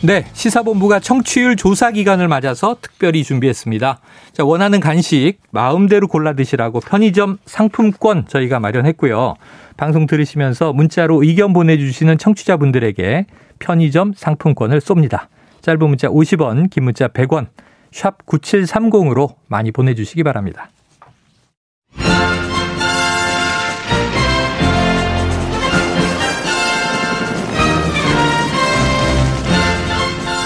네, 시사본부가 청취율 조사 기간을 맞아서 특별히 준비했습니다. 자, 원하는 간식 마음대로 골라 드시라고 편의점 상품권 저희가 마련했고요. 방송 들으시면서 문자로 의견 보내주시는 청취자분들에게 편의점 상품권을 쏩니다. 짧은 문자 50원, 긴 문자 100원, 샵 9730으로 많이 보내주시기 바랍니다.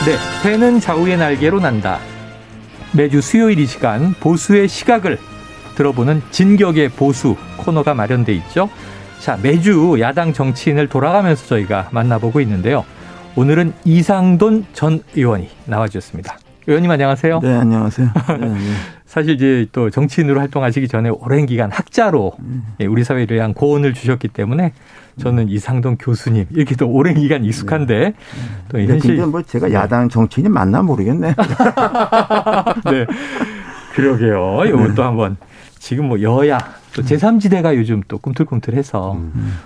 네, 새는 좌우의 날개로 난다. 매주 수요일 이 시간 보수의 시각을 들어보는 진격의 보수 코너가 마련돼 있죠. 자, 매주 야당 정치인을 돌아가면서 저희가 만나보고 있는데요. 오늘은 이상돈 전 의원이 나와주셨습니다. 의원님 안녕하세요. 네, 안녕하세요. 네. 사실 이제 또 정치인으로 활동하시기 전에 오랜 기간 학자로 우리 사회를 위한 고언을 주셨기 때문에 저는 이상돈 교수님 이렇게 또 오랜 기간 익숙한데 네. 또 현실. 근데 뭐 제가 야당 정치인이 맞나 모르겠네. 네, 그러게요. 이것도 네. 한번 지금 뭐 여야 또 제3지대가 요즘 또 꿈틀꿈틀해서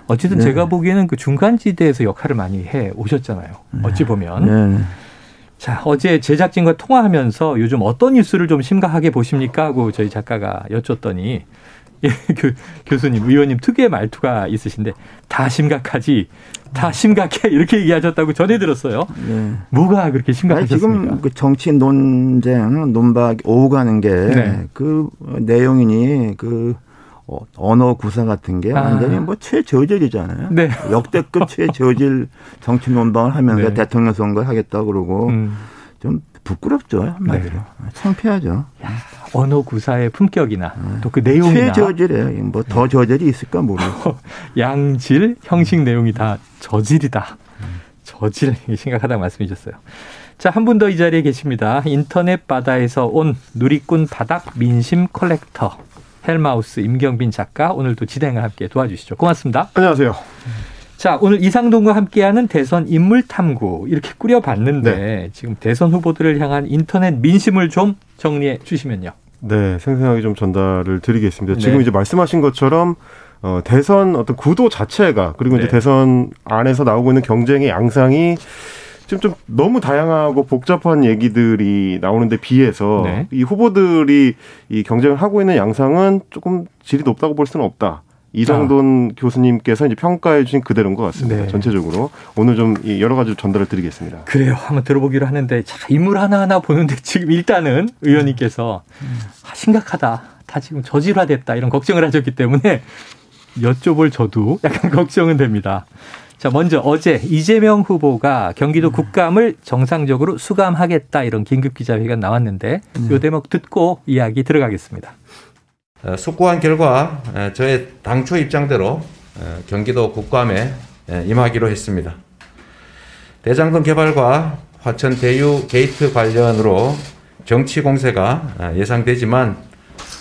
어쨌든 네. 제가 보기에는 그 중간지대에서 역할을 많이 해 오셨잖아요. 어찌 보면. 네. 자, 어제 제작진과 통화하면서 요즘 어떤 뉴스를 좀 심각하게 보십니까? 하고 저희 작가가 여쭙더니 예, 교수님, 의원님 특유의 말투가 있으신데 다 심각하지, 다 심각해 이렇게 얘기하셨다고 전해들었어요. 네. 뭐가 그렇게 심각하셨습니까? 지금 그 정치 논쟁, 논박 오가는 게 그 네. 내용이니 그 언어 구사 같은 게 완전히 뭐 최저질이잖아요. 네. 역대급 최저질 정치 논방을 하면서 네. 대통령 선거를 하겠다고 그러고 좀 부끄럽죠. 한마디로. 네. 창피하죠. 야, 언어 구사의 품격이나 네. 또 그 내용이나. 최저질이에요. 뭐 더 저질이 있을까 모르겠어요. 양질, 형식 내용이 다 저질이다. 저질 심각하다고 말씀해 주셨어요. 자, 한 분 더 이 자리에 계십니다. 인터넷 바다에서 온 누리꾼 바닥 민심 컬렉터. 헬마우스 임경빈 작가 오늘도 진행을 함께 도와주시죠. 고맙습니다. 안녕하세요. 자, 오늘 이상돈과 함께하는 대선 인물탐구 이렇게 꾸려봤는데 네. 지금 대선 후보들을 향한 인터넷 민심을 좀 정리해 주시면요. 네, 생생하게 좀 전달을 드리겠습니다. 네. 지금 이제 말씀하신 것처럼 대선 어떤 구도 자체가 그리고 네. 이제 대선 안에서 나오고 있는 경쟁의 양상이 지금 좀 너무 다양하고 복잡한 얘기들이 나오는데 비해서 네. 이 후보들이 이 경쟁을 하고 있는 양상은 조금 질이 높다고 볼 수는 없다. 이상돈 교수님께서 이제 평가해 주신 그대로인 것 같습니다. 네. 전체적으로. 오늘 좀 여러 가지 전달을 드리겠습니다. 그래요. 한번 들어보기로 하는데 인물 하나하나 보는데 지금 일단은 의원님께서 심각하다. 다 지금 저질화됐다. 이런 걱정을 하셨기 때문에 여쭤볼 저도 약간 걱정은 됩니다. 자, 먼저 어제 이재명 후보가 경기도 국감을 정상적으로 수감하겠다 이런 긴급 기자회견 나왔는데 이 대목 듣고 이야기 들어가겠습니다. 숙고한 결과 저의 당초 입장대로 경기도 국감에 임하기로 했습니다. 대장동 개발과 화천대유 게이트 관련으로 정치 공세가 예상되지만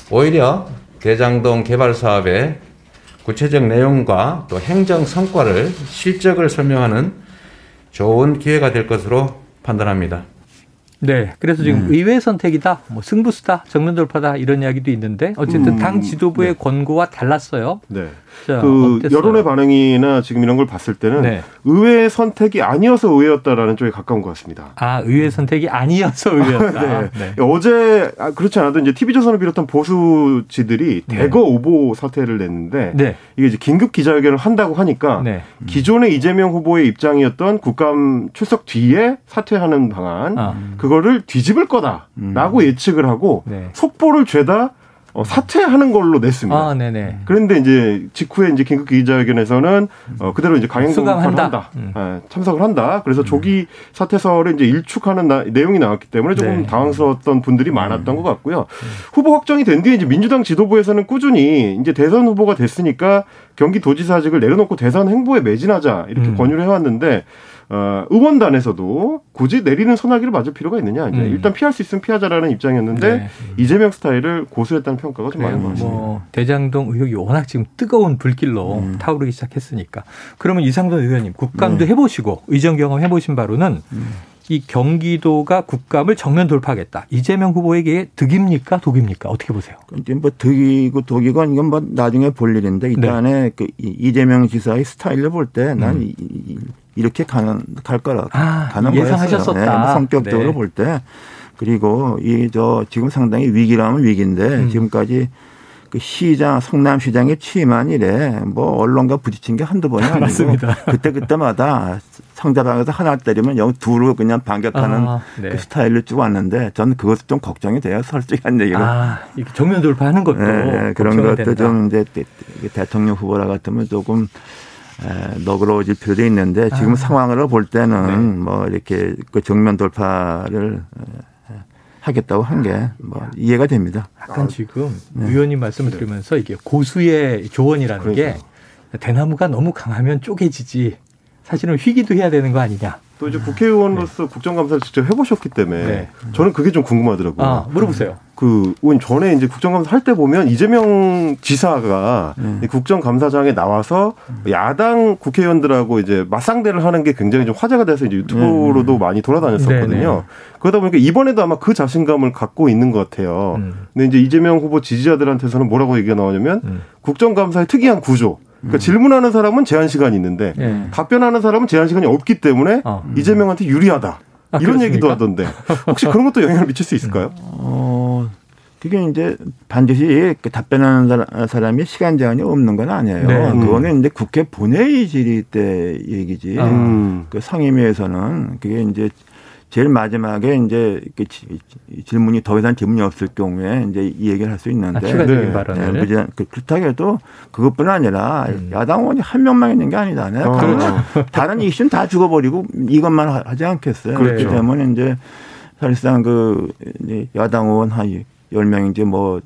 오히려 대장동 개발 사업에 구체적 내용과 또 행정 성과를 실적을 설명하는 좋은 기회가 될 것으로 판단합니다. 네, 그래서 지금 의외의 선택이다, 뭐 승부수다, 정면 돌파다 이런 이야기도 있는데 어쨌든 당 지도부의 네. 권고와 달랐어요. 네, 자, 그 어땠어요? 여론의 반응이나 지금 이런 걸 봤을 때는 네. 의외의 선택이 아니어서 의외였다라는 쪽에 가까운 것 같습니다. 아, 의외의 선택이 아니어서 의외였다. 네. 네. 어제 그렇지 않아도 이제 TV조선을 비롯한 보수지들이 네. 대거 오보 사태를 냈는데 네. 이게 이제 긴급 기자회견을 한다고 하니까 네. 기존의 이재명 후보의 입장이었던 국감 출석 뒤에 사퇴하는 방안. 아. 그거를 뒤집을 거다라고 예측을 하고 네. 속보를 죄다 사퇴하는 걸로 냈습니다. 아, 네네. 그런데 이제 직후에 이제 긴급 기자회견에서는 그대로 이제 강행동원을 한다, 참석을 한다. 그래서 조기 사퇴서를 이제 일축하는 내용이 나왔기 때문에 조금 네. 당황스러웠던 분들이 많았던 것 같고요. 후보 확정이 된 뒤에 이제 민주당 지도부에서는 꾸준히 이제 대선 후보가 됐으니까 경기도지사직을 내려놓고 대선 행보에 매진하자 이렇게 권유를 해왔는데. 의원단에서도 굳이 내리는 소나기를 맞을 필요가 있느냐. 이제 일단 피할 수 있으면 피하자라는 입장이었는데 네. 이재명 스타일을 고수했다는 평가가 좀 많은 것 같습니다. 뭐 대장동 의혹이 워낙 지금 뜨거운 불길로 타오르기 시작했으니까. 그러면 이상돈 의원님 국감도 해보시고 의정 경험 해보신 바로는 이 경기도가 국감을 정면 돌파하겠다. 이재명 후보에게 득입니까? 독입니까? 어떻게 보세요? 뭐 득이고 독이고 이건 뭐 나중에 볼 일인데 일단에 네. 그 이재명 지사의 스타일을 볼 때 난 이렇게 갈 거라 가는 예상하셨었다. 거였어요. 네, 성격적으로 네. 볼 때. 그리고 이 저 지금 상당히 위기라면 위기인데 지금까지 그 시장 성남시장에 취임한 이래 뭐 언론과 부딪힌 게 한두 번이 아니고 맞습니다. 그때마다 상대방에서 하나 때리면 여기 둘을 그냥 반격하는 네. 그 스타일로 쭉 왔는데 저는 그것도 좀 걱정이 돼요. 솔직한 얘기로. 이렇게 정면 돌파하는 것도 네, 그런 것도 된다. 좀 이제 대통령 후보라 같으면 조금 너그러워질 필요도 있는데 지금 상황을 볼 때는 네. 뭐 이렇게 그 정면 돌파를 하겠다고 한 게 뭐 이해가 됩니다. 약간 지금 의원님 말씀을 들으면서 이게 고수의 조언이라는 그렇죠. 게 대나무가 너무 강하면 쪼개지지 사실은 휘기도 해야 되는 거 아니냐. 또 이제 국회의원으로서 국정감사를 직접 해보셨기 때문에 저는 그게 좀 궁금하더라고요. 물어보세요. 그 전에 이제 국정감사 할 때 보면 이재명 지사가 국정감사장에 나와서 야당 국회의원들하고 이제 맞상대를 하는 게 굉장히 좀 화제가 돼서 이제 유튜브로도 많이 돌아다녔었거든요. 네네. 그러다 보니까 이번에도 아마 그 자신감을 갖고 있는 것 같아요. 근데 이제 이재명 후보 지지자들한테서는 뭐라고 얘기가 나오냐면 국정감사의 특이한 구조. 그러니까 질문하는 사람은 제한 시간이 있는데 답변하는 사람은 제한 시간이 없기 때문에 이재명한테 유리하다. 이런 그렇습니까? 얘기도 하던데 혹시 그런 것도 영향을 미칠 수 있을까요? 그게 이제 반드시 답변하는 사람이 시간 제한이 없는 건 아니에요. 네. 그거는 이제 국회 본회의 질의 때 얘기지. 그 상임위에서는 그게 이제 제일 마지막에 이제 질문이 더 이상 질문이 없을 경우에 이제 이 얘기를 할 수 있는데. 추가적인 발언을. 네. 그렇다고 해도 그것뿐 아니라 야당 의원이 한 명만 있는 게 아니다. 다른 이슈는 다 죽어버리고 이것만 하지 않겠어요. 그렇기 때문에 이제 사실상 그 야당 의원 한 10명인지 뭐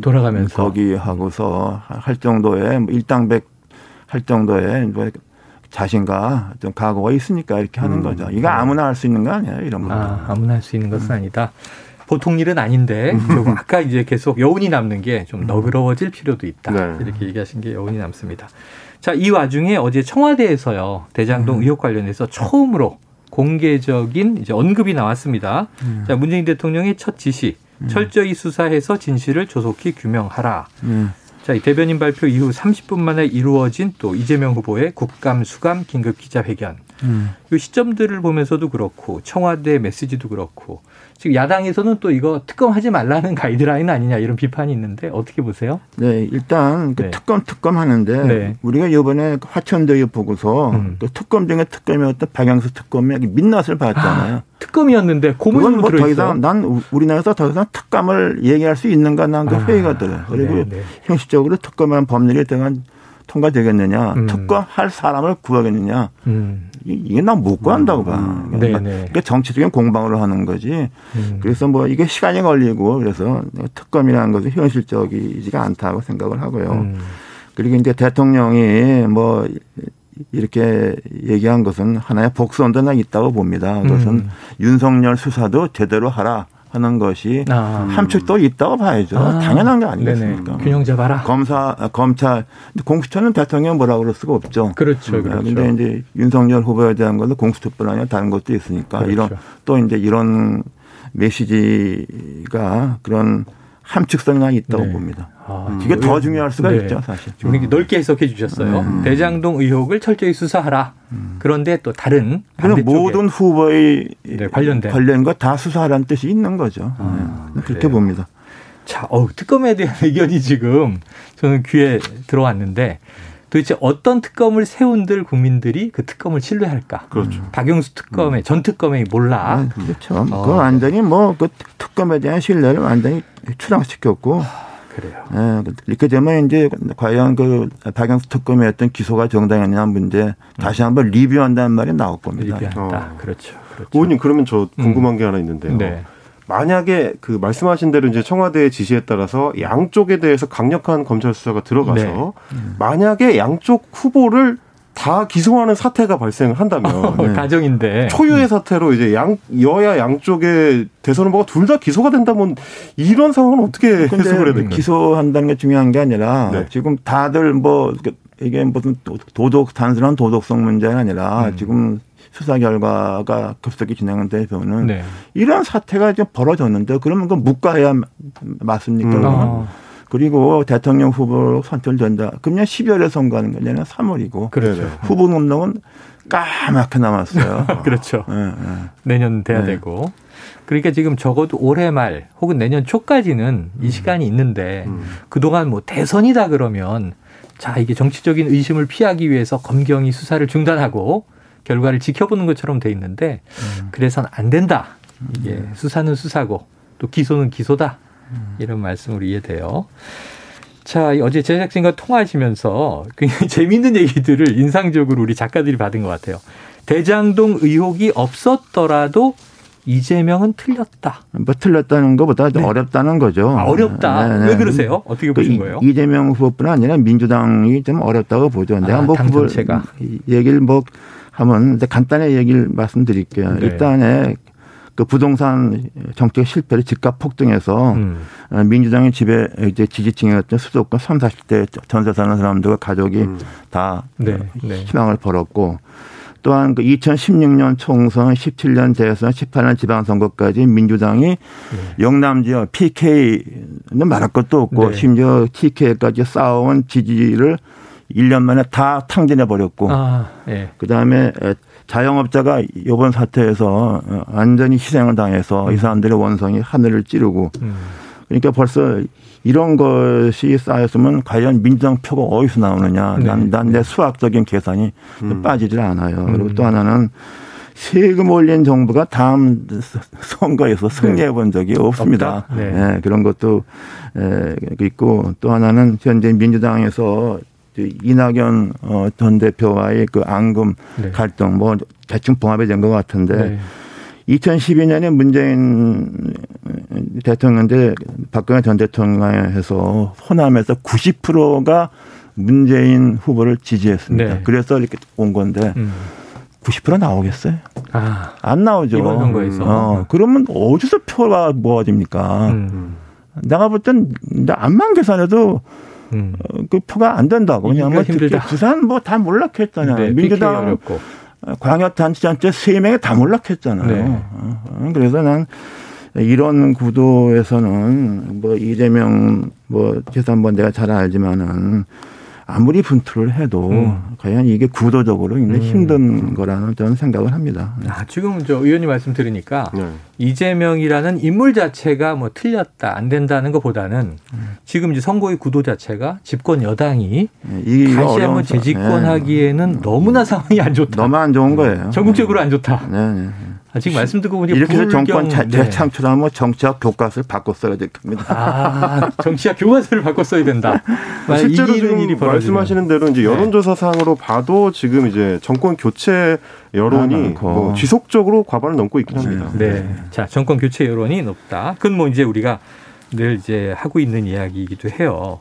돌아가면서 거기 하고서 할 정도의 뭐 일당백 할 정도의 뭐 자신과 좀 각오가 있으니까 이렇게 하는 거죠. 이거 아무나 할 수 있는 거 아니에요, 이런 거. 아무나 할 수 있는 것은 아니다. 보통 일은 아닌데 아까 이제 계속 여운이 남는 게 좀 너그러워질 필요도 있다. 네. 이렇게 얘기하신 게 여운이 남습니다. 자, 이 와중에 어제 청와대에서요 대장동 의혹 관련해서 처음으로 공개적인 이제 언급이 나왔습니다. 자, 문재인 대통령의 첫 지시 철저히 수사해서 진실을 조속히 규명하라. 자, 이 대변인 발표 이후 30분 만에 이루어진 또 이재명 후보의 국감 수감 긴급 기자회견. 이 시점들을 보면서도 그렇고 청와대 메시지도 그렇고 지금 야당에서는 또 이거 특검하지 말라는 가이드라인 아니냐 이런 비판이 있는데 어떻게 보세요? 네, 일단 그 특검 하는데 우리가 이번에 화천대유 보고서 그 특검 중에 특검이었던 박영수 특검의 민낯을 봤잖아요. 특검이었는데 고문으로 뭐 들어있어요. 더 이상 난 우리나라에서 더 이상 특감을 얘기할 수 있는가 난 그 회의가 들어요. 그리고 형식적으로 특검한 법률에 대한 통과되겠느냐, 특검할 사람을 구하겠느냐. 이게 난 못 구한다고 봐. 그러니까 정치적인 공방으로 하는 거지. 그래서 뭐 이게 시간이 걸리고 그래서 특검이라는 것은 현실적이지가 않다고 생각을 하고요. 그리고 이제 대통령이 뭐 이렇게 얘기한 것은 하나의 복수언도 난 있다고 봅니다. 그것은 윤석열 수사도 제대로 하라 하는 것이 한 축 또 있다고 봐야죠. 당연한 게 아니겠습니까? 네네. 균형 잡아라. 검찰. 공수처는 대통령 뭐라고 그럴 수가 없죠. 그렇죠. 그런데 그렇죠. 이제 윤석열 후보에 대한 것도 공수처뿐 아니라 다른 것도 있으니까 그렇죠. 이런 메시지가 그런 함축성이 있다고 봅니다. 이게 더 중요할 수가 있죠, 사실. 지금 이렇게 넓게 해석해 주셨어요. 대장동 의혹을 철저히 수사하라. 그런데 또 다른 반대쪽에 모든 후보의 관련과 다 수사하라는 뜻이 있는 거죠. 그렇게 봅니다. 자, 특검에 대한 의견이 지금 저는 귀에 들어왔는데 도대체 어떤 특검을 세운들 국민들이 그 특검을 신뢰할까? 그렇죠. 박영수 특검의 전 특검의 몰라. 그렇죠. 그건 완전히 그 특검에 대한 신뢰를 완전히 추락시켰고. 그래요. 이렇게 되면 이제 과연 그 박영수 특검의 어떤 기소가 정당했냐는 문제 다시 한번 리뷰한다는 말이 나올 겁니다. 리뷰한다. 그렇죠. 의원님 그러면 저 궁금한 게 하나 있는데요. 네. 만약에 그 말씀하신 대로 이제 청와대의 지시에 따라서 양쪽에 대해서 강력한 검찰 수사가 들어가서 만약에 양쪽 후보를 다 기소하는 사태가 발생한다면 가정인데 초유의 사태로 이제 여야 양쪽의 대선 후보가 둘 다 기소가 된다면 이런 상황은 어떻게 해석을 해야 될까요? 기소한다는 게 중요한 게 아니라 네. 지금 다들 뭐 이게 무슨 단순한 도덕성 문제가 아니라 지금 수사 결과가 급속히 진행돼서는 네. 이런 사태가 지금 벌어졌는데 그러면 그 묵과해야 맞습니까? 그리고 대통령 후보로 선출된다. 그러면 12월에 선거하는 건 내년 3월이고. 그렇죠. 후보 운동은 까맣게 남았어요. 그렇죠. 네, 네. 내년 돼야 네. 되고. 그러니까 지금 적어도 올해 말 혹은 내년 초까지는 이 시간이 있는데 그동안 뭐 대선이다 그러면 자, 이게 정치적인 의심을 피하기 위해서 검경이 수사를 중단하고 결과를 지켜보는 것처럼 돼 있는데 그래서는 안 된다. 이게 수사는 수사고 또 기소는 기소다. 이런 말씀으로 이해돼요. 자, 어제 제작진과 통화하시면서 굉장히 재미있는 얘기들을 인상적으로 우리 작가들이 받은 것 같아요. 대장동 의혹이 없었더라도 이재명은 틀렸다. 뭐 틀렸다는 것보다 네. 어렵다는 거죠. 아, 어렵다. 네네. 왜 그러세요? 어떻게 보신 거예요? 이재명 후보뿐 아니라 민주당이 좀 어렵다고 보죠. 내가 뭐 당 전체가 얘기를 뭐 하면 간단히 얘기를 말씀드릴게요. 네. 일단에 그 부동산 정책 실패로 집값 폭등해서 민주당의 집에 이제 지지층이었던 수도권 30, 40대 전세 사는 사람들과 가족이 다 희망을 벌었고 또한 그 2016년 총선, 17년 대선, 18년 지방선거까지 민주당이 영남 지역 PK는 말할 것도 없고 심지어 TK까지 쌓아온 지지를 1년 만에 다 탕진해버렸고 그다음에 자영업자가 이번 사태에서 완전히 희생을 당해서 이 사람들의 원성이 하늘을 찌르고 그러니까 벌써 이런 것이 쌓였으면 과연 민주당 표가 어디서 나오느냐. 난 내 수학적인 계산이 빠지질 않아요. 그리고 또 하나는 세금 올린 정부가 다음 선거에서 승리해 본 적이 없습니다. 네, 그런 것도 있고 또 하나는 현재 민주당에서 이낙연 전 대표와의 그 앙금 갈등 뭐 대충 봉합이 된 것 같은데 2012년에 문재인 대통령 대 박근혜 전 대통령에서 호남에서 90%가 문재인 후보를 지지했습니다. 그래서 이렇게 온 건데 90% 나오겠어요? 안 나오죠. 이번 선거에서. 그러면 어디서 표가 모아집니까? 내가 볼 땐 암만 계산해도 그 표가 안 된다고. 왜냐하면 부산 뭐 다 몰락했잖아요. 네, 민주당 광역단체장제 3명이 다 몰락했잖아요. 그래서 난 이런 구도에서는 뭐 이재명 뭐 재산 번 내가 잘 알지만은 아무리 분투를 해도 과연 이게 구도적으로 굉장히 힘든 거라는 저는 생각을 합니다. 아, 지금 저 의원님 말씀 들으니까 이재명이라는 인물 자체가 뭐 틀렸다, 안 된다는 것보다는 지금 이제 선거의 구도 자체가 집권 여당이 다시 한번 재집권하기에는 너무나 상황이 안 좋다. 너무 안 좋은 거예요. 전국적으로 안 좋다. 아, 지금 말씀 듣고 보니까 이렇게 해서 정권 재창출하면 정치학 교과서를 바꿔 써야 될 겁니다. 아, 정치학 교과서를 바꿔 써야 된다. 실제로 지금 일이 말씀하시는 대로 이제 여론조사상으로 봐도 지금 이제 정권 교체 여론이 뭐 지속적으로 과반을 넘고 있긴 합니다. 자, 정권 교체 여론이 높다. 그건 뭐 이제 우리가 늘 이제 하고 있는 이야기이기도 해요.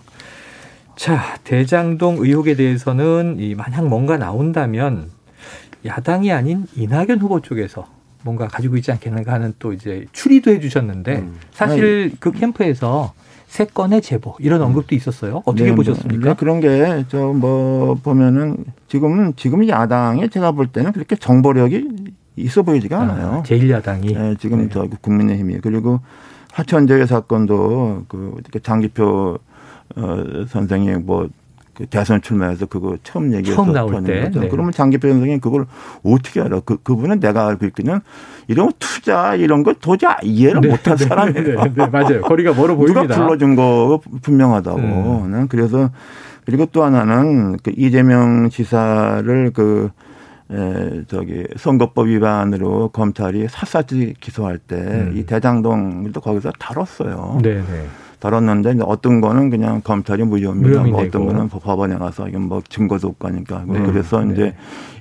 자, 대장동 의혹에 대해서는 이 만약 뭔가 나온다면 야당이 아닌 이낙연 후보 쪽에서 뭔가 가지고 있지 않겠는가 하는 또 이제 추리도 해 주셨는데 사실 그 캠프에서 세 건의 제보 이런 언급도 있었어요. 어떻게 보셨습니까? 그런 게 저 뭐 보면은 지금 야당이 제가 볼 때는 그렇게 정보력이 있어 보이지가 않아요. 제1야당이 지금 저 국민의힘이 그리고 화천대유 사건도 그 장기표 선생이 뭐 대선 출마해서 그거 처음 얘기해서 나올 때. 그러면 장기표 선생님 그걸 어떻게 알아? 그분은 내가 알고 있기는 이런 투자 이런 거 도저히 이해를 못할 사람이에요. 맞아요. 거리가 멀어 보입니다. 누가 불러준 거 분명하다고. 그래서 그리고 또 하나는 그 이재명 지사를 그 선거법 위반으로 검찰이 샅샅이 기소할 때 이 대장동도 거기서 다뤘어요. 다뤘는데 이제 어떤 거는 그냥 검찰이 무혐의다, 어떤 거는 법원에 가서 이건 뭐 증거도 없고 하니까 그래서 이제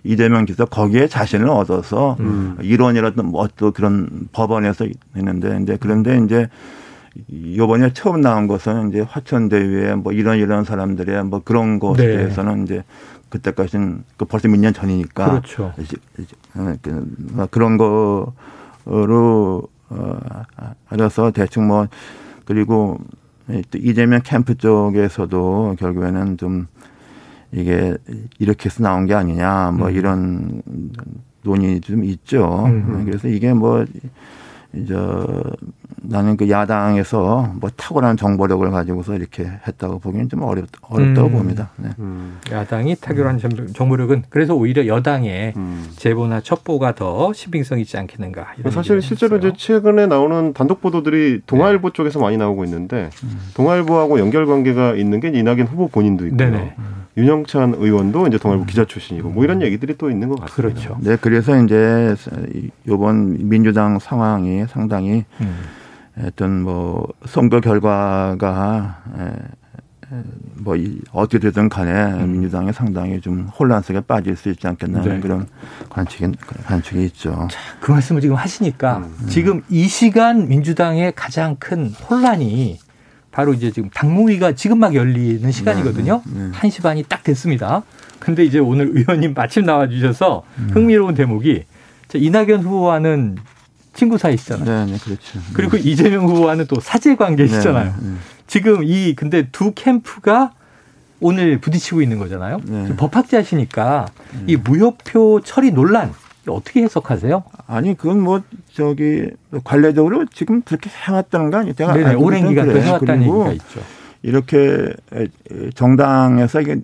이재명 기사 거기에 자신을 얻어서 이론이라든 뭐 또 그런 법원에서 했는데 이제 그런데 이제 이번에 처음 나온 것은 이제 화천대유의 뭐 이런 사람들의 뭐 그런 것에 대해서는 이제 그때까지는 벌써 몇 년 전이니까 그렇죠. 그런 거로 알아서 대충 뭐 그리고 이재명 캠프 쪽에서도 결국에는 좀 이게 이렇게 해서 나온 게 아니냐 뭐 이런 논의 좀 있죠. 그래서 이게 뭐 나는 그 야당에서 뭐 탁월한 정보력을 가지고서 이렇게 했다고 보기는 좀 어렵다고 봅니다. 네. 야당이 탁월한 정보력은 그래서 오히려 여당의 제보나 첩보가 더 신빙성 있지 않겠는가. 이런 사실 실제로 이제 최근에 나오는 단독 보도들이 동아일보 쪽에서 많이 나오고 있는데 동아일보하고 연결 관계가 있는 게 이낙연 후보 본인도 있고요. 네네. 윤영찬 의원도 이제 동아일보 기자 출신이고 뭐 이런 얘기들이 또 있는 것 같습니다. 그렇죠. 네, 그래서 이제 이번 민주당 상황이 상당히 어떤 뭐 선거 결과가 뭐 어떻게 되든 간에 민주당이 상당히 좀 혼란 속에 빠질 수 있지 않겠나 하는 네. 그런 관측이 있죠. 자, 그 말씀을 지금 하시니까 지금 이 시간 민주당의 가장 큰 혼란이 바로 이제 지금 당무위가 지금 막 열리는 시간이거든요. 1시 반이 딱 됐습니다. 근데 이제 오늘 의원님 마침 나와주셔서 흥미로운 대목이 이낙연 후보와는 친구 사이시잖아요. 네, 그렇죠. 그리고 이재명 후보와는 또 사제 관계시잖아요. 지금 이 근데 두 캠프가 오늘 부딪히고 있는 거잖아요. 법학자시니까 이 무효표 처리 논란 어떻게 해석하세요? 아니 그건 뭐 관례적으로 지금 그렇게 해왔다는 거 아니에요? 네네 오랜 기간 또 해왔다는 얘기가 있죠. 이렇게 정당에서 이게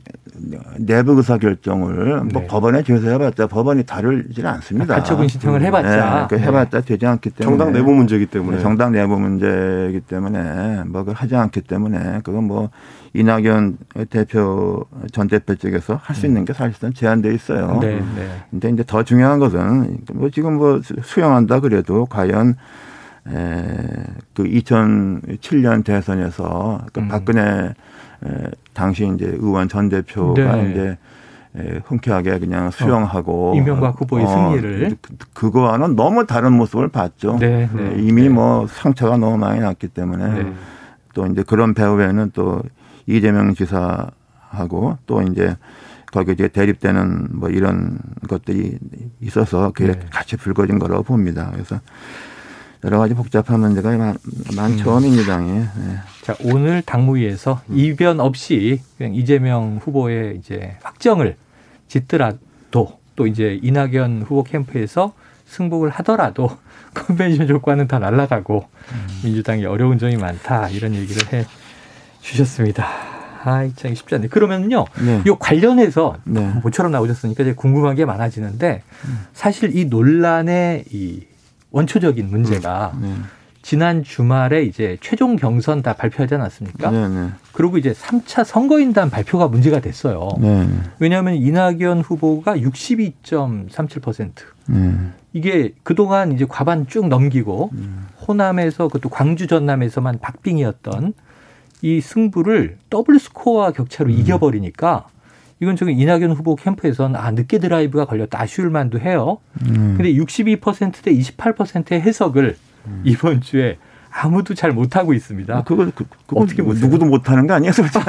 내부 의사결정을 네. 뭐 법원에 제소해봤자 법원이 다루질 않습니다. 가처분 신청을 해봤자. 네. 해봤자 네. 되지 않기 때문에. 정당 내부 문제이기 때문에. 네. 정당 내부 문제이기 때문에 뭐 그걸 하지 않기 때문에 그건 뭐 이낙연 전 대표 쪽에서 할 수 있는 게 사실상 제한되어 있어요. 그런데 이제 더 중요한 것은 뭐 지금 뭐 수용한다 그래도 과연 그 2007년 대선에서 박근혜 당시 이제 의원 전 대표가 네. 이제 흔쾌하게 그냥 수용하고 이명박 후보의 승리를 그거와는 너무 다른 모습을 봤죠. 네. 네. 이미 네. 뭐 상처가 너무 많이 났기 때문에 네. 또 이제 그런 배후에는 또 이재명 지사하고 또 이제 거기에 이제 대립되는 뭐 이런 것들이 있어서 그게 네. 같이 불거진 거라고 봅니다. 그래서 여러 가지 복잡한 문제가 많죠, 민주당이. 네. 자, 오늘 당무위에서 이변 없이 그냥 이재명 후보의 이제 확정을 짓더라도 또 이제 이낙연 후보 캠프에서 승복을 하더라도 컨벤션 조건은 다 날아가고 민주당이 어려운 점이 많다 이런 얘기를 해 주셨습니다. 아이, 참 쉽지 않네. 그러면요, 네. 요 관련해서 네. 모처럼 나오셨으니까 이제 궁금한 게 많아지는데 사실 이 논란의 이 원초적인 문제가 지난 주말에 이제 최종 경선 다 발표하지 않았습니까? 네네. 그리고 이제 3차 선거인단 발표가 문제가 됐어요. 네네. 왜냐하면 이낙연 후보가 62.37% 이게 그동안 이제 과반 쭉 넘기고 호남에서 그것도 광주 전남에서만 박빙이었던 이 승부를 더블 스코어와 격차로 이겨버리니까 이건 저기 이낙연 후보 캠프에서는 아 늦게 드라이브가 걸렸다 아쉬울 만도 해요. 근데 62% 대 28%의 해석을 이번 주에 아무도 잘 못하고 있습니다. 그건 어떻게 보세요? 누구도 못하는 거 아니에요? 솔직히.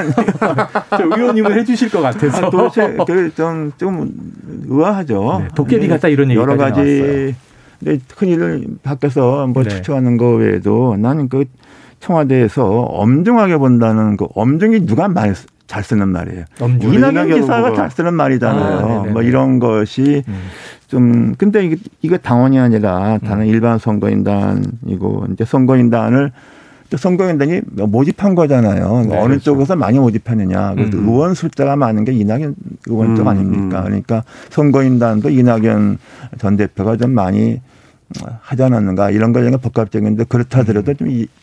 의원님은 해 주실 것 같아서. 도대체 좀 의아하죠. 네, 도깨비 같다 이런 얘기가 나왔어요. 여러 가지 큰일을 밖에서 뭐 네. 추측하는 거 외에도 나는 그 청와대에서 엄중하게 본다는 그 엄중히 누가 잘 쓰는 말이에요. 이낙연 기사가 잘 쓰는 말이잖아요. 아, 뭐 이런 것이 좀 근데 이게 당원이 아니라 다른 일반 선거인단이고 이제 선거인단을 또 선거인단이 모집한 거잖아요. 네, 어느 그렇죠. 쪽에서 많이 모집하느냐. 그래서 의원 숫자가 많은 게 이낙연 의원 쪽 아닙니까? 그러니까 선거인단도 이낙연 전 대표가 좀 많이 하지 않았는가 이런 거에 복합적인데 그렇다 하더라도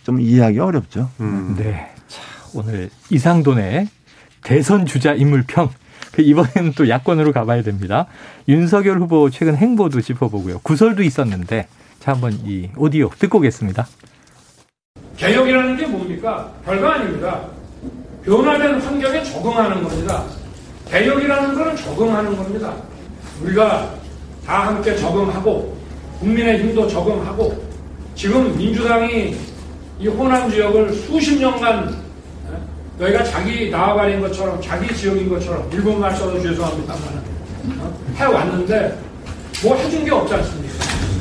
좀 이해하기 어렵죠. 네, 자, 오늘 이상돈의 대선 주자 인물평. 이번에는 또 야권으로 가봐야 됩니다. 윤석열 후보 최근 행보도 짚어보고요. 구설도 있었는데 자 한번 이 오디오 듣고 오겠습니다. 개혁이라는 게 뭡니까? 별거 아닙니다. 변화된 환경에 적응하는 겁니다. 개혁이라는 거는 적응하는 겁니다. 우리가 다 함께 적응하고 국민의힘도 적응하고 지금 민주당이 이 호남 지역을 수십 년간 너희가 자기 나아가린 것처럼 자기 지역인 것처럼 일본말 써서 죄송합니다. 해왔는데 뭐 해준 게 없지 않습니까?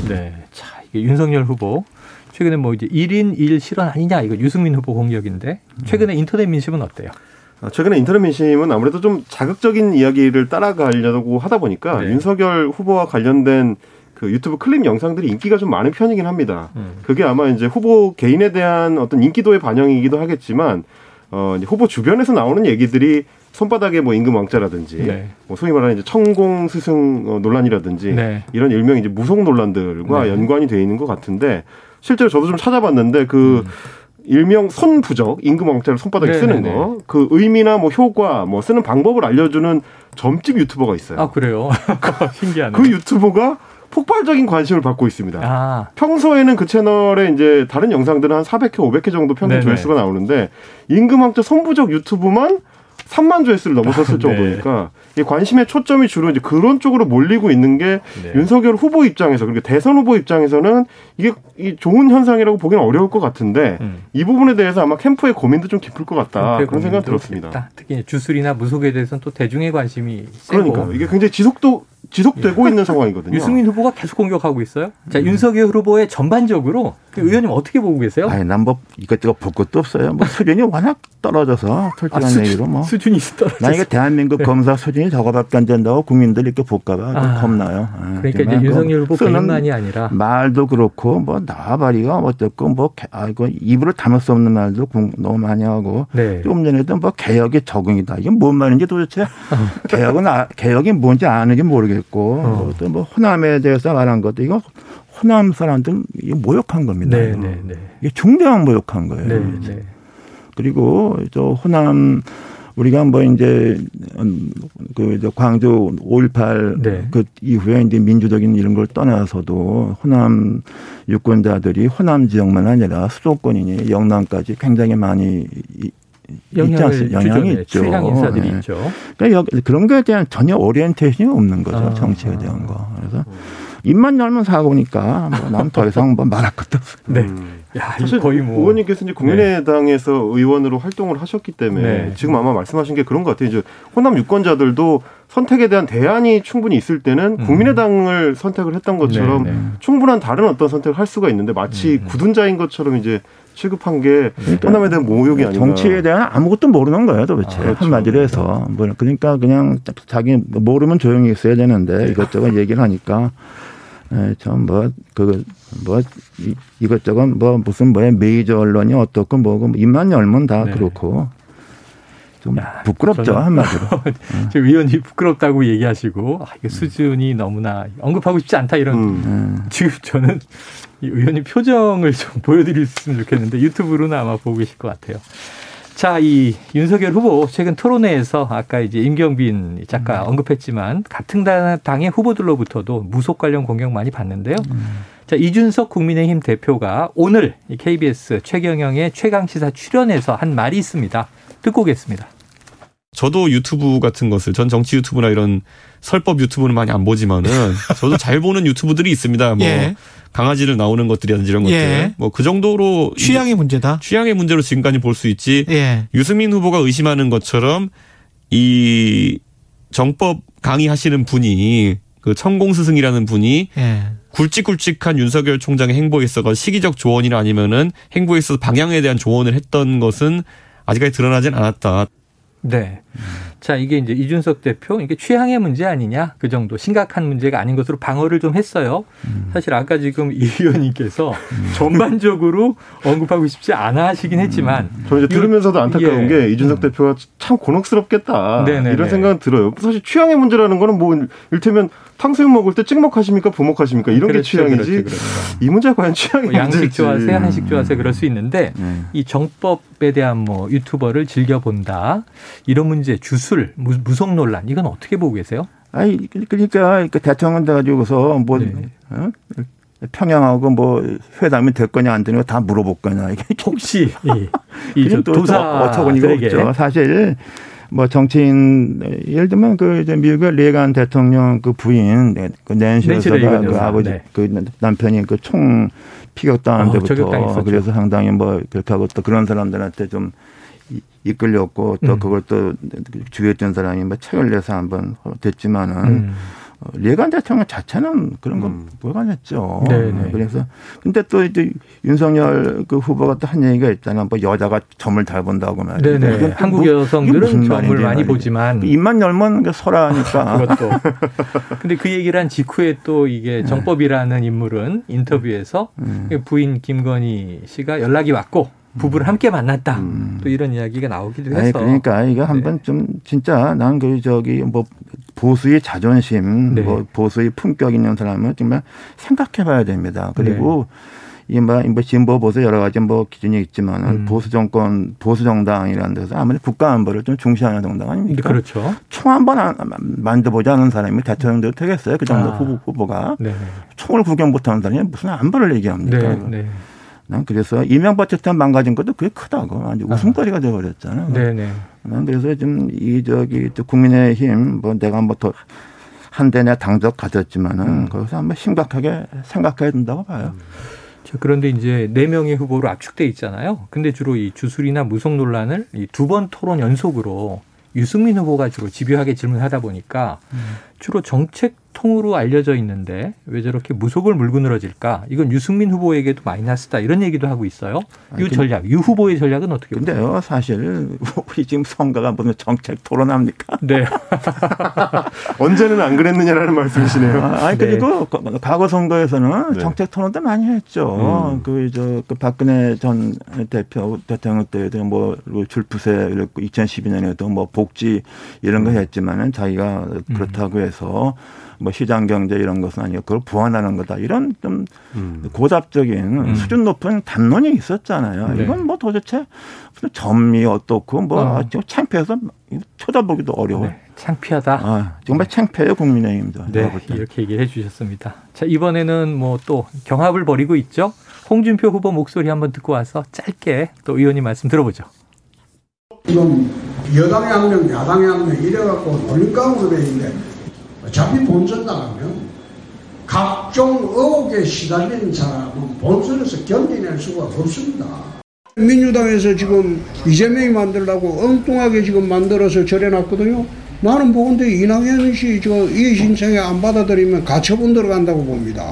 네, 자 이게 윤석열 후보 최근에 뭐 이제 1인 1 실언 아니냐 이거 유승민 후보 공격인데 최근에 인터넷 민심은 어때요? 최근에 인터넷 민심은 아무래도 좀 자극적인 이야기를 따라가려고 하다 보니까 네. 윤석열 후보와 관련된 그 유튜브 클립 영상들이 인기가 좀 많은 편이긴 합니다. 그게 아마 이제 후보 개인에 대한 어떤 인기도의 반영이기도 하겠지만 이제 후보 주변에서 나오는 얘기들이 손바닥에 뭐 임금 왕자라든지, 네. 뭐 소위 말하는 이제 천공 스승 논란이라든지 네. 이런 일명 이제 무속 논란들과 네. 연관이 되어 있는 것 같은데 실제로 저도 좀 찾아봤는데 그 일명 손부적 임금 왕자를 손바닥에 쓰는 거, 그 의미나 뭐 효과, 뭐 쓰는 방법을 알려주는 점집 유튜버가 있어요. 아 그래요? 신기하네. 그 유튜버가 폭발적인 관심을 받고 있습니다. 아. 평소에는 그 채널에 이제 다른 영상들은 한 400회, 500회 정도 평균 네네. 조회수가 나오는데 임금왕자 손부적 유튜브만 3만 조회수를 넘어섰을 네. 정도니까 관심의 초점이 주로 이제 그런 쪽으로 몰리고 있는 게 네. 윤석열 후보 입장에서 그러니까 대선 후보 입장에서는 이게 좋은 현상이라고 보기는 어려울 것 같은데 이 부분에 대해서 아마 캠프의 고민도 좀 깊을 것 같다 그런 생각이 들었습니다. 있다. 특히 주술이나 무속에 대해서는 또 대중의 관심이 세고 그러니까 이게 굉장히 지속되고 예. 있는 상황이거든요. 유승민 후보가 계속 공격하고 있어요. 자 윤석열 후보의 전반적으로 그 의원님 어떻게 보고 계세요? 아니 난 뭐 이것저것 볼 것도 없어요. 뭐 수준이 워낙 떨어져서 솔직한 얘기로 뭐 수준이 떨어져서 나 이거 대한민국 네. 검사 수준이 저거밖에 안 된다고 국민들 이렇게 볼까봐 겁나요. 그러니까 이제 윤석열 후보 개인만이 아니라 말도 그렇고 뭐 나와바리가 어쨌고 뭐 이거 입으로 담을 수 없는 말도 너무 많이 하고 네. 조금 전에도 뭐 개혁의 적응이다. 이게 뭔 말인지 도대체 개혁이 뭔지 아는지 모르겠어요. 있고 또 뭐 호남에 대해서 말한 것도 이거 호남 사람들 모욕한 겁니다. 네, 네, 네. 이게 중대한 모욕한 거예요. 네, 네. 그리고 저 호남 우리가 뭐 이제 그 광주 5.18 네. 그 이후에 이제 민주적인 이런 걸 떠나서도 호남 유권자들이 호남 지역만 아니라 수도권이니 영남까지 굉장히 많이. 영향이 있죠. 출향 인사들이 네. 있죠. 그러니까 그런 거에 대한 전혀 오리엔테이션이 없는 거죠. 정치에 대한 거. 그래서 입만 열면 사고니까 뭐 난 더 이상 뭐 말할 것도 없어요. 네. 야, 사실 거의 뭐 의원님께서 이제 국민의당에서 네. 의원으로 활동을 하셨기 때문에 네. 지금 아마 말씀하신 게 그런 것 같아요. 이제 호남 유권자들도 선택에 대한 대안이 충분히 있을 때는 국민의당을 선택을 했던 것처럼 네, 네. 충분한 다른 어떤 선택을 할 수가 있는데 마치 굳은 자인 것처럼 이제 취급한 게 그러니까 호남에 대한 모욕이 아니라 정치에 대한 아무것도 모르는 거예요 도대체 그렇죠. 한마디로 해서 그러니까 그냥 자기 모르면 조용히 있어야 되는데 이것저것 얘기를 하니까 참 이것저것 무슨 메이저 언론이 어떻고 뭐고 입만 열면 다 네. 그렇고 좀 부끄럽죠 한마디로 지금 의원이 부끄럽다고 얘기하시고 아, 이게 수준이 너무나 언급하고 싶지 않다 이런 지금 저는 이 의원님 표정을 좀 보여드렸으면 좋겠는데 유튜브로는 아마 보고 계실 것 같아요. 자, 이 윤석열 후보 최근 토론회에서 아까 이제 임경빈 작가 언급했지만 같은 당의 후보들로부터도 무속 관련 공격 많이 받는데요. 자, 이준석 국민의힘 대표가 오늘 KBS 최경영의 최강시사 출연에서 한 말이 있습니다. 듣고 오겠습니다. 저도 유튜브 같은 것을 전 정치 유튜브나 이런 설법 유튜브는 많이 안 보지만은 저도 잘 보는 유튜브들이 있습니다. 뭐 예. 강아지를 나오는 것들이라든지 이런 것들 예. 뭐 그 정도로 취향의 문제다. 취향의 문제로 지금까지 볼 수 있지. 예. 유승민 후보가 의심하는 것처럼 이 정법 강의하시는 분이 그 천공 스승이라는 분이 예. 굵직굵직한 윤석열 총장의 행보에 있어서 시기적 조언이나 아니면은 행보에 있어서 방향에 대한 조언을 했던 것은 아직까지 드러나진 않았다. 네. 자, 이게 이제 이준석 대표, 이게 취향의 문제 아니냐? 그 정도 심각한 문제가 아닌 것으로 방어를 좀 했어요. 사실 아까 지금 이 의원님께서 전반적으로 언급하고 싶지 않아 하시긴 했지만. 저 이제 들으면서도 안타까운 예. 게 이준석 대표가 참 곤혹스럽겠다. 네네네. 이런 생각은 들어요. 사실 취향의 문제라는 거는 뭐, 일테면 탕수육 먹을 때 찍먹하십니까? 부먹하십니까? 이런 그렇죠, 게 취향이지. 그렇죠. 이 문제가 과연 취향의 문제지. 양식 좋아하세요? 한식 좋아하세요? 그럴 수 있는데 이 정법에 대한 뭐 유튜버를 즐겨본다. 이런 문제, 주술, 무속 논란 이건 어떻게 보고 계세요? 아니 그러니까 대통령 돼가지고서 뭐 네. 어? 평양하고 뭐 회담이 될 거냐 안 되냐 다 물어볼 거냐 이게 혹시 이 도사 어처구니가 없죠. 사실 뭐 정치인 예를 들면 그 이제 미국의 레이건 대통령 그 부인 그 낸시 레이건 그 아버지 네. 그 남편이 그 총 피격당한 데부터 그래서 상당히 뭐 그렇게 하고 또 그런 사람들한테 좀 이끌렸고 또 그걸 또 주도했던 사람이 뭐 책을 내서 한번 됐지만은 레간 대통령 자체는 그런 거 불가능했죠. 그래서 근데 또 이제 윤석열 그 후보가 또 한 얘기가 있잖아. 뭐 여자가 점을 잘 본다고 말이야. 네네. 한국 여성들은 점을 많이 보지만 입만 열면 설아니까. 그것도. 근데 그 얘기를 한 직후에 또 이게 정법이라는 인물은 인터뷰에서 부인 김건희 씨가 연락이 왔고. 부부를 함께 만났다. 또 이런 이야기가 나오기도 해서. 그러니까 이거 한번 좀 진짜 난 그 저기 뭐 보수의 자존심, 뭐 보수의 품격 있는 사람은 정말 생각해봐야 됩니다. 그리고 이 진보 보수 여러 가지 뭐 기준이 있지만 보수 정권 보수 정당이라는 데서 아무리 국가 안보를 좀 중시하는 정당 아닙니까? 그렇죠. 총 한 번 만져보지 않은 사람이 대통령도 되겠어요? 그 정도 후보가 총을 구경 못하는 사람이 무슨 안보를 얘기합니까? 난 그래서 이명박 재판 망가진 것도 그게 크다고 아주 웃음거리가 되어버렸잖아요. 난 그래서 좀 이 저기 국민의힘 뭐 내가 뭐 더 한 대냐 당적 가졌지만은 거기서 한번 심각하게 생각해야 된다고 봐요. 자, 그런데 이제 4명의 후보로 압축돼 있잖아요. 근데 주로 이 주술이나 무속 논란을 이 2번 토론 연속으로 유승민 후보가 주로 집요하게 질문하다 보니까 주로 정책통으로 알려져 있는데 왜 저렇게 무속을 물고 늘어질까? 이건 유승민 후보에게도 마이너스다 이런 얘기도 하고 있어요. 이 전략, 유 후보의 전략은 어떻게 보세요? 근데요, 사실 우리 지금 성가가 무슨 정책 토론합니까? 네. 언제는 안 그랬느냐라는 말씀이시네요. 아니 그리고 과거 선거에서는 정책 토론도 많이 했죠. 그 박근혜 전 대표 대통령 때도 뭐 줄프세 이랬고 2012년에도 뭐 복지 이런 거 했지만은 자기가 그렇다고 해서 뭐 시장 경제 이런 것은 아니고 그걸 보완하는 거다 이런 좀 고답적인 수준 높은 담론이 있었잖아요. 이건 뭐 도대체 점이 어떻고 뭐 지금 창피해서 쳐다보기도 어려워. 창피하다. 아, 정말 창피해요 국민의힘도. 이렇게 얘기해 주셨습니다. 자, 이번에는 뭐 또 경합을 벌이고 있죠. 홍준표 후보 목소리 한번 듣고 와서 짧게 또 의원님 말씀 들어보죠. 지금 여당의 한 명, 야당의 한 명 이래갖고 논리가로 돼 있는데 어차피 본선 나가면 각종 의혹에 시달리는 사람은 본선에서 견뎌낼 수가 없습니다. 민주당에서 지금 이재명이 만들려고 엉뚱하게 지금 만들어서 절해놨거든요. 나는 보건데 이낙연 씨 저 이 신청에 안 받아들이면 가처분 들어간다고 봅니다.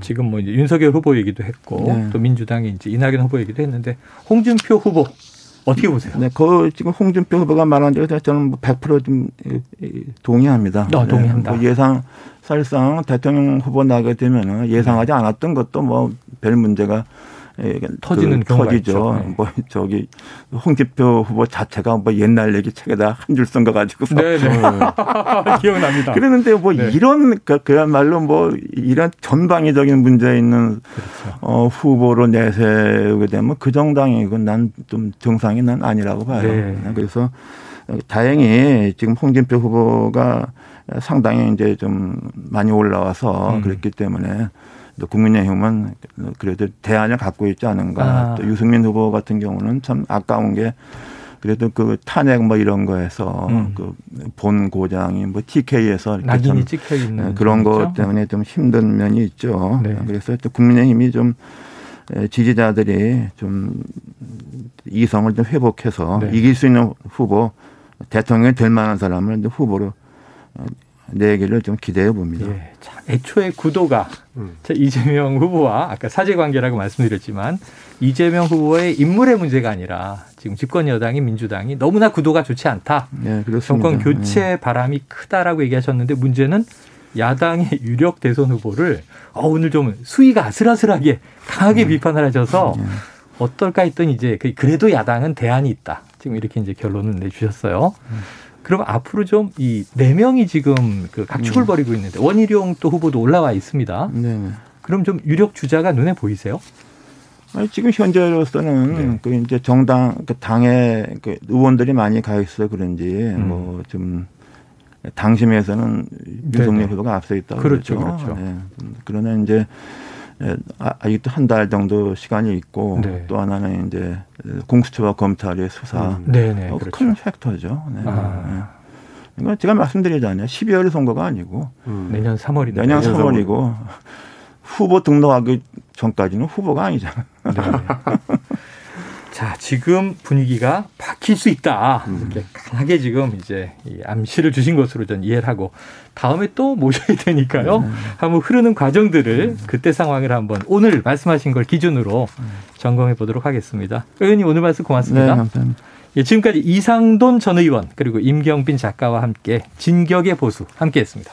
지금 뭐 이제 윤석열 후보 얘기도 했고 또 민주당이 이제 이낙연 후보 얘기도 했는데 홍준표 후보. 어떻게 보세요? 그 지금 홍준표 후보가 말한 대로 저는 100% 좀 동의합니다. 동의한다. 뭐 예상 사실상 대통령 후보 나게 되면 예상하지 않았던 것도 뭐 별 문제가 터지는 경우가 터지죠. 뭐 저기 홍준표 후보 자체가 뭐 옛날 얘기 책에다 한 줄 쓴 거 가지고 기억납니다. 그랬는데 뭐 이런 그야말로 뭐 이런 전방위적인 문제 있는 후보로 내세우게 되면 그 정당이건 난 좀 정상이 난 아니라고 봐요. 그래서 다행히 지금 홍준표 후보가 상당히 이제 좀 많이 올라와서 그랬기 때문에. 또 국민의힘은 그래도 대안을 갖고 있지 않은가. 또 유승민 후보 같은 경우는 참 아까운 게 그래도 그 탄핵 뭐 이런 거에서 그 본 고장이 뭐 TK에서 이렇게 낙인이 찍혀 있는 그런 것 때문에 좀 힘든 면이 있죠. 그래서 또 국민의힘이 좀 지지자들이 좀 이성을 좀 회복해서 이길 수 있는 후보, 대통령이 될 만한 사람을 후보로. 내 얘기를 좀 기대해 봅니다. 애초에 구도가 이재명 후보와 아까 사제관계라고 말씀드렸지만 이재명 후보의 인물의 문제가 아니라 지금 집권 여당인 민주당이 너무나 구도가 좋지 않다. 정권 교체 바람이 크다라고 얘기하셨는데 문제는 야당의 유력 대선 후보를 오늘 좀 수위가 아슬아슬하게 강하게 비판을 하셔서 어떨까 했더니 이제 그래도 야당은 대안이 있다. 지금 이렇게 이제 결론을 내주셨어요. 그럼 앞으로 좀 이 4명이 지금 그 각축을 벌이고 있는데 원희룡 또 후보도 올라와 있습니다. 그럼 좀 유력 주자가 눈에 보이세요? 아니, 지금 현재로서는 그 이제 정당 그 당의 그 의원들이 많이 가 있어 그런지 뭐 좀 당심에서는 유승민 후보가 앞서 있다고 그렇죠. 그러나 이제 아직도 한 달 정도 시간이 있고 또 하나는 이제 공수처와 검찰의 수사 큰 팩터죠. 그러니까 제가 말씀드리잖아요. 12월 선거가 아니고 내년 3월인데 내년 3월이고 후보 등록하기 전까지는 후보가 아니잖아요. 자, 지금 분위기가 바뀔 수 있다. 이렇게 강하게 지금 이제 암시를 주신 것으로 전 이해를 하고, 다음에 또 모셔야 되니까요. 한번 흐르는 과정들을, 그때 상황을 한번 오늘 말씀하신 걸 기준으로 점검해 보도록 하겠습니다. 의원님, 오늘 말씀 고맙습니다. 네, 감사합니다. 예, 지금까지 이상돈 전 의원, 그리고 임경빈 작가와 함께 진격의 보수 함께했습니다.